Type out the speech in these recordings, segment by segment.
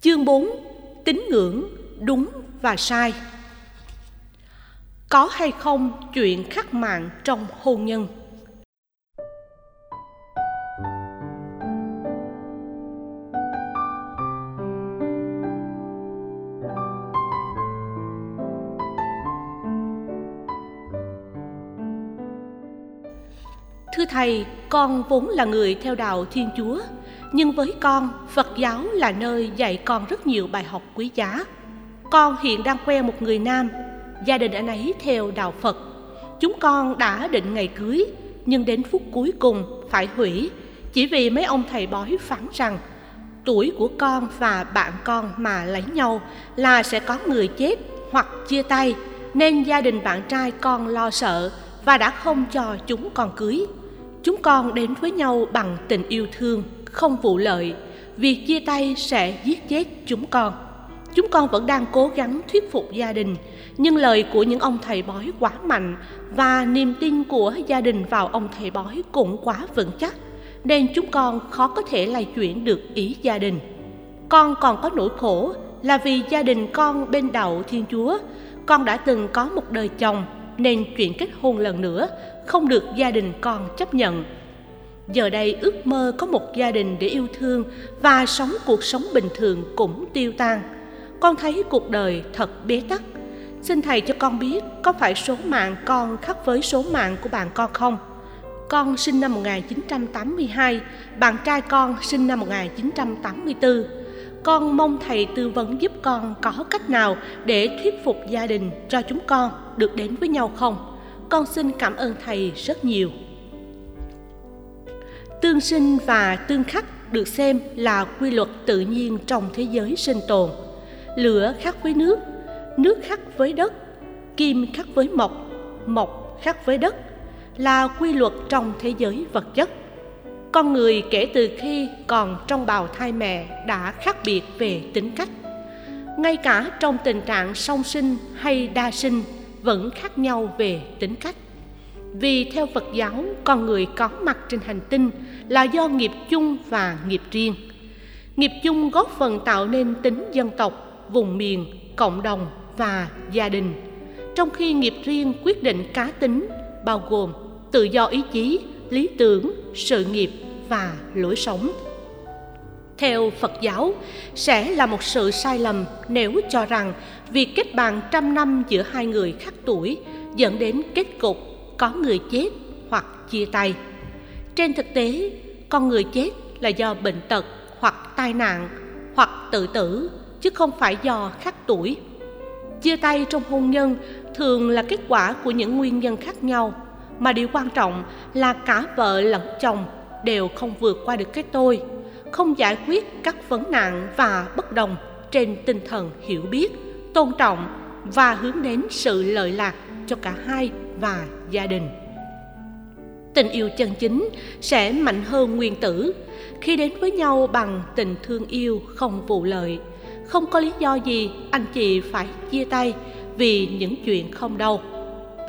Chương 4. Tín ngưỡng đúng và sai. Có hay không chuyện khắc mạng trong hôn nhân? Thưa Thầy, con vốn là người theo đạo Thiên Chúa, nhưng với con, Phật giáo là nơi dạy con rất nhiều bài học quý giá. Con hiện đang quen một người nam, gia đình anh ấy theo đạo Phật. Chúng con đã định ngày cưới, nhưng đến phút cuối cùng phải hủy, chỉ vì mấy ông thầy bói phán rằng tuổi của con và bạn con mà lấy nhau là sẽ có người chết hoặc chia tay, nên gia đình bạn trai con lo sợ và đã không cho chúng con cưới. Chúng con đến với nhau bằng tình yêu thương, không vụ lợi. Việc chia tay sẽ giết chết chúng con. Chúng con vẫn đang cố gắng thuyết phục gia đình, nhưng lời của những ông thầy bói quá mạnh và niềm tin của gia đình vào ông thầy bói cũng quá vững chắc, nên chúng con khó có thể lay chuyển được ý gia đình. Con còn có nỗi khổ là vì gia đình con bên đạo Thiên Chúa, con đã từng có một đời chồng, nên chuyện kết hôn lần nữa không được gia đình con chấp nhận. Giờ đây ước mơ có một gia đình để yêu thương và sống cuộc sống bình thường cũng tiêu tan. Con thấy cuộc đời thật bế tắc. Xin Thầy cho con biết có phải số mạng con khác với số mạng của bạn con không? Con sinh năm 1982, bạn trai con sinh năm 1984. Con mong Thầy tư vấn giúp con có cách nào để thuyết phục gia đình cho chúng con được đến với nhau không? Con xin cảm ơn Thầy rất nhiều. Tương sinh và tương khắc được xem là quy luật tự nhiên trong thế giới sinh tồn. Lửa khác với nước, nước khác với đất, kim khác với mộc, mộc khác với đất, là quy luật trong thế giới vật chất. Con người kể từ khi còn trong bào thai mẹ đã khác biệt về tính cách. Ngay cả trong tình trạng song sinh hay đa sinh vẫn khác nhau về tính cách. Vì theo Phật giáo, con người có mặt trên hành tinh là do nghiệp chung và nghiệp riêng. Nghiệp chung góp phần tạo nên tính dân tộc, vùng miền, cộng đồng và gia đình, trong khi nghiệp riêng quyết định cá tính, bao gồm tự do ý chí, lý tưởng, sự nghiệp và lối sống. Theo Phật giáo, sẽ là một sự sai lầm nếu cho rằng việc kết bạn trăm năm giữa hai người khác tuổi dẫn đến kết cục có người chết hoặc chia tay. Trên thực tế, con người chết là do bệnh tật hoặc tai nạn hoặc tự tử, chứ không phải do khác tuổi. Chia tay trong hôn nhân thường là kết quả của những nguyên nhân khác nhau, mà điều quan trọng là cả vợ lẫn chồng đều không vượt qua được cái tôi, không giải quyết các vấn nạn và bất đồng trên tinh thần hiểu biết, tôn trọng và hướng đến sự lợi lạc cho cả hai và gia đình. Tình yêu chân chính sẽ mạnh hơn nguyên tử khi đến với nhau bằng tình thương yêu không vụ lợi. Không có lý do gì anh chị phải chia tay vì những chuyện không đâu.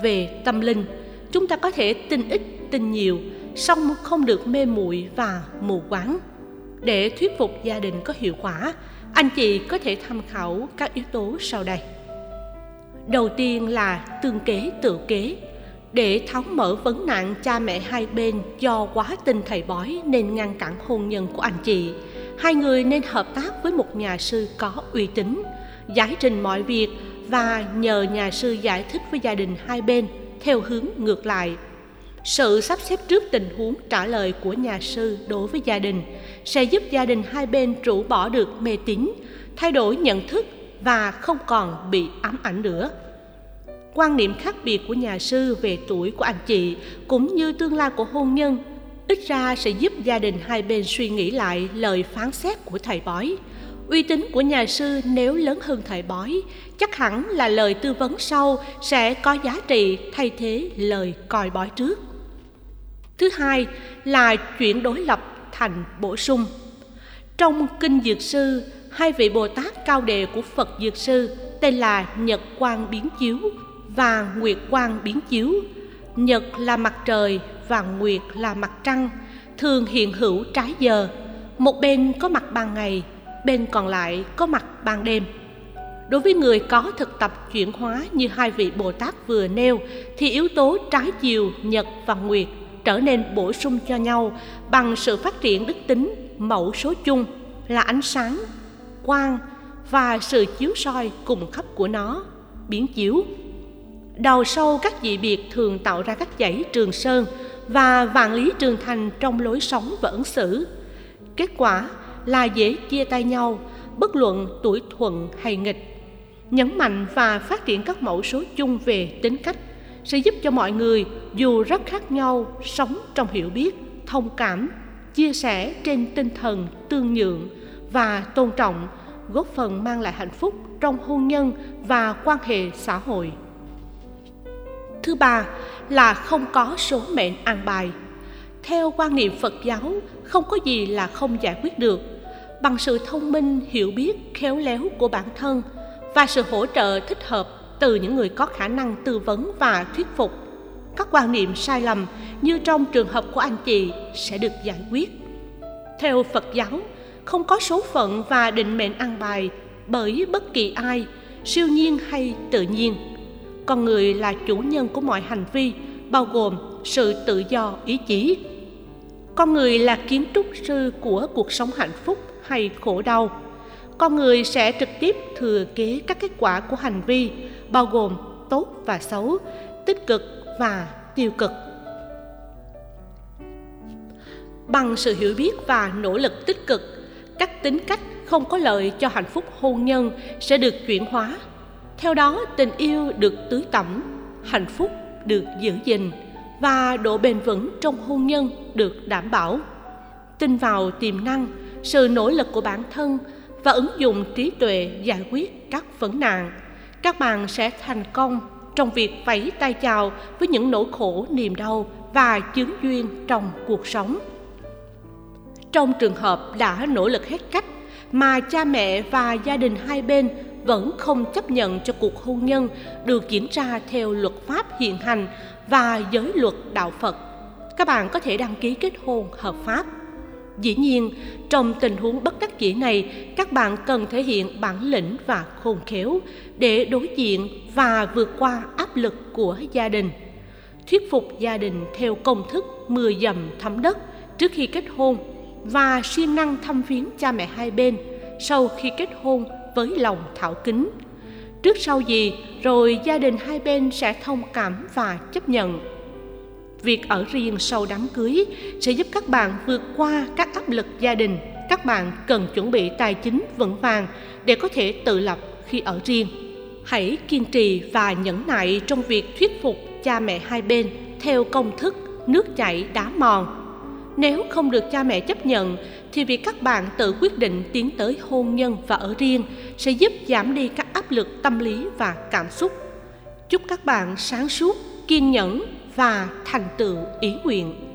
Về tâm linh, chúng ta có thể tin ít tin nhiều, song không được mê muội và mù quáng. Để thuyết phục gia đình có hiệu quả, anh chị có thể tham khảo các yếu tố sau đây. Đầu tiên là tương kế tự kế. Để tháo mở vấn nạn cha mẹ hai bên do quá tin thầy bói nên ngăn cản hôn nhân của anh chị, hai người nên hợp tác với một nhà sư có uy tín, giải trình mọi việc và nhờ nhà sư giải thích với gia đình hai bên theo hướng ngược lại. Sự sắp xếp trước tình huống trả lời của nhà sư đối với gia đình sẽ giúp gia đình hai bên rũ bỏ được mê tín, thay đổi nhận thức và không còn bị ám ảnh nữa. Quan niệm khác biệt của nhà sư về tuổi của anh chị cũng như tương lai của hôn nhân ít ra sẽ giúp gia đình hai bên suy nghĩ lại lời phán xét của thầy bói. Uy tín của nhà sư nếu lớn hơn thầy bói, chắc hẳn là lời tư vấn sau sẽ có giá trị thay thế lời coi bói trước. Thứ hai là chuyển đối lập thành bổ sung. Trong Kinh Dược Sư, hai vị Bồ Tát cao đệ của Phật Dược Sư tên là Nhật Quang Biến Chiếu và Nguyệt Quang Biến Chiếu. Nhật là mặt trời và Nguyệt là mặt trăng, thường hiện hữu trái giờ. Một bên có mặt ban ngày, bên còn lại có mặt ban đêm. Đối với người có thực tập chuyển hóa như hai vị Bồ Tát vừa nêu, thì yếu tố trái chiều nhật và nguyệt trở nên bổ sung cho nhau bằng sự phát triển đức tính mẫu số chung là ánh sáng, quang và sự chiếu soi cùng khắp của nó, biến chiếu. Đào sâu các dị biệt thường tạo ra các dãy Trường Sơn và vạn lý trường thành trong lối sống và ứng xử. Kết quả là dễ chia tay nhau, bất luận tuổi thuận hay nghịch. Nhấn mạnh và phát triển các mẫu số chung về tính cách sẽ giúp cho mọi người dù rất khác nhau sống trong hiểu biết, thông cảm, chia sẻ trên tinh thần tương nhượng và tôn trọng, góp phần mang lại hạnh phúc trong hôn nhân và quan hệ xã hội. Thứ ba là không có số mệnh an bài. Theo quan niệm Phật giáo, không có gì là không giải quyết được. Bằng sự thông minh, hiểu biết, khéo léo của bản thân và sự hỗ trợ thích hợp từ những người có khả năng tư vấn và thuyết phục, các quan niệm sai lầm như trong trường hợp của anh chị sẽ được giải quyết. Theo Phật giáo, không có số phận và định mệnh an bài bởi bất kỳ ai, siêu nhiên hay tự nhiên. Con người là chủ nhân của mọi hành vi, bao gồm sự tự do ý chí. Con người là kiến trúc sư của cuộc sống hạnh phúc hay khổ đau. Con người sẽ trực tiếp thừa kế các kết quả của hành vi, bao gồm tốt và xấu, tích cực và tiêu cực. Bằng sự hiểu biết và nỗ lực tích cực, các tính cách không có lợi cho hạnh phúc hôn nhân sẽ được chuyển hóa. Theo đó, tình yêu được tưới tẩm, hạnh phúc được giữ gìn và độ bền vững trong hôn nhân được đảm bảo. Tin vào tiềm năng, sự nỗ lực của bản thân và ứng dụng trí tuệ giải quyết các vấn nạn, các bạn sẽ thành công trong việc vẫy tay chào với những nỗi khổ, niềm đau và chướng duyên trong cuộc sống. Trong trường hợp đã nỗ lực hết cách mà cha mẹ và gia đình hai bên vẫn không chấp nhận cho cuộc hôn nhân được diễn ra theo luật pháp hiện hành và giới luật đạo Phật, các bạn có thể đăng ký kết hôn hợp pháp. Dĩ nhiên, trong tình huống bất đắc dĩ này, các bạn cần thể hiện bản lĩnh và khôn khéo để đối diện và vượt qua áp lực của gia đình. Thuyết phục gia đình theo công thức mưa dầm thấm đất trước khi kết hôn và siêng năng thăm viếng cha mẹ hai bên sau khi kết hôn với lòng thảo kính. Trước sau gì rồi gia đình hai bên sẽ thông cảm và chấp nhận. Việc ở riêng sau đám cưới sẽ giúp các bạn vượt qua các áp lực gia đình. Các bạn cần chuẩn bị tài chính vững vàng để có thể tự lập khi ở riêng. Hãy kiên trì và nhẫn nại trong việc thuyết phục cha mẹ hai bên theo công thức nước chảy đá mòn. Nếu không được cha mẹ chấp nhận thì việc các bạn tự quyết định tiến tới hôn nhân và ở riêng sẽ giúp giảm đi các áp lực tâm lý và cảm xúc. Chúc các bạn sáng suốt, kiên nhẫn và thành tựu ý nguyện.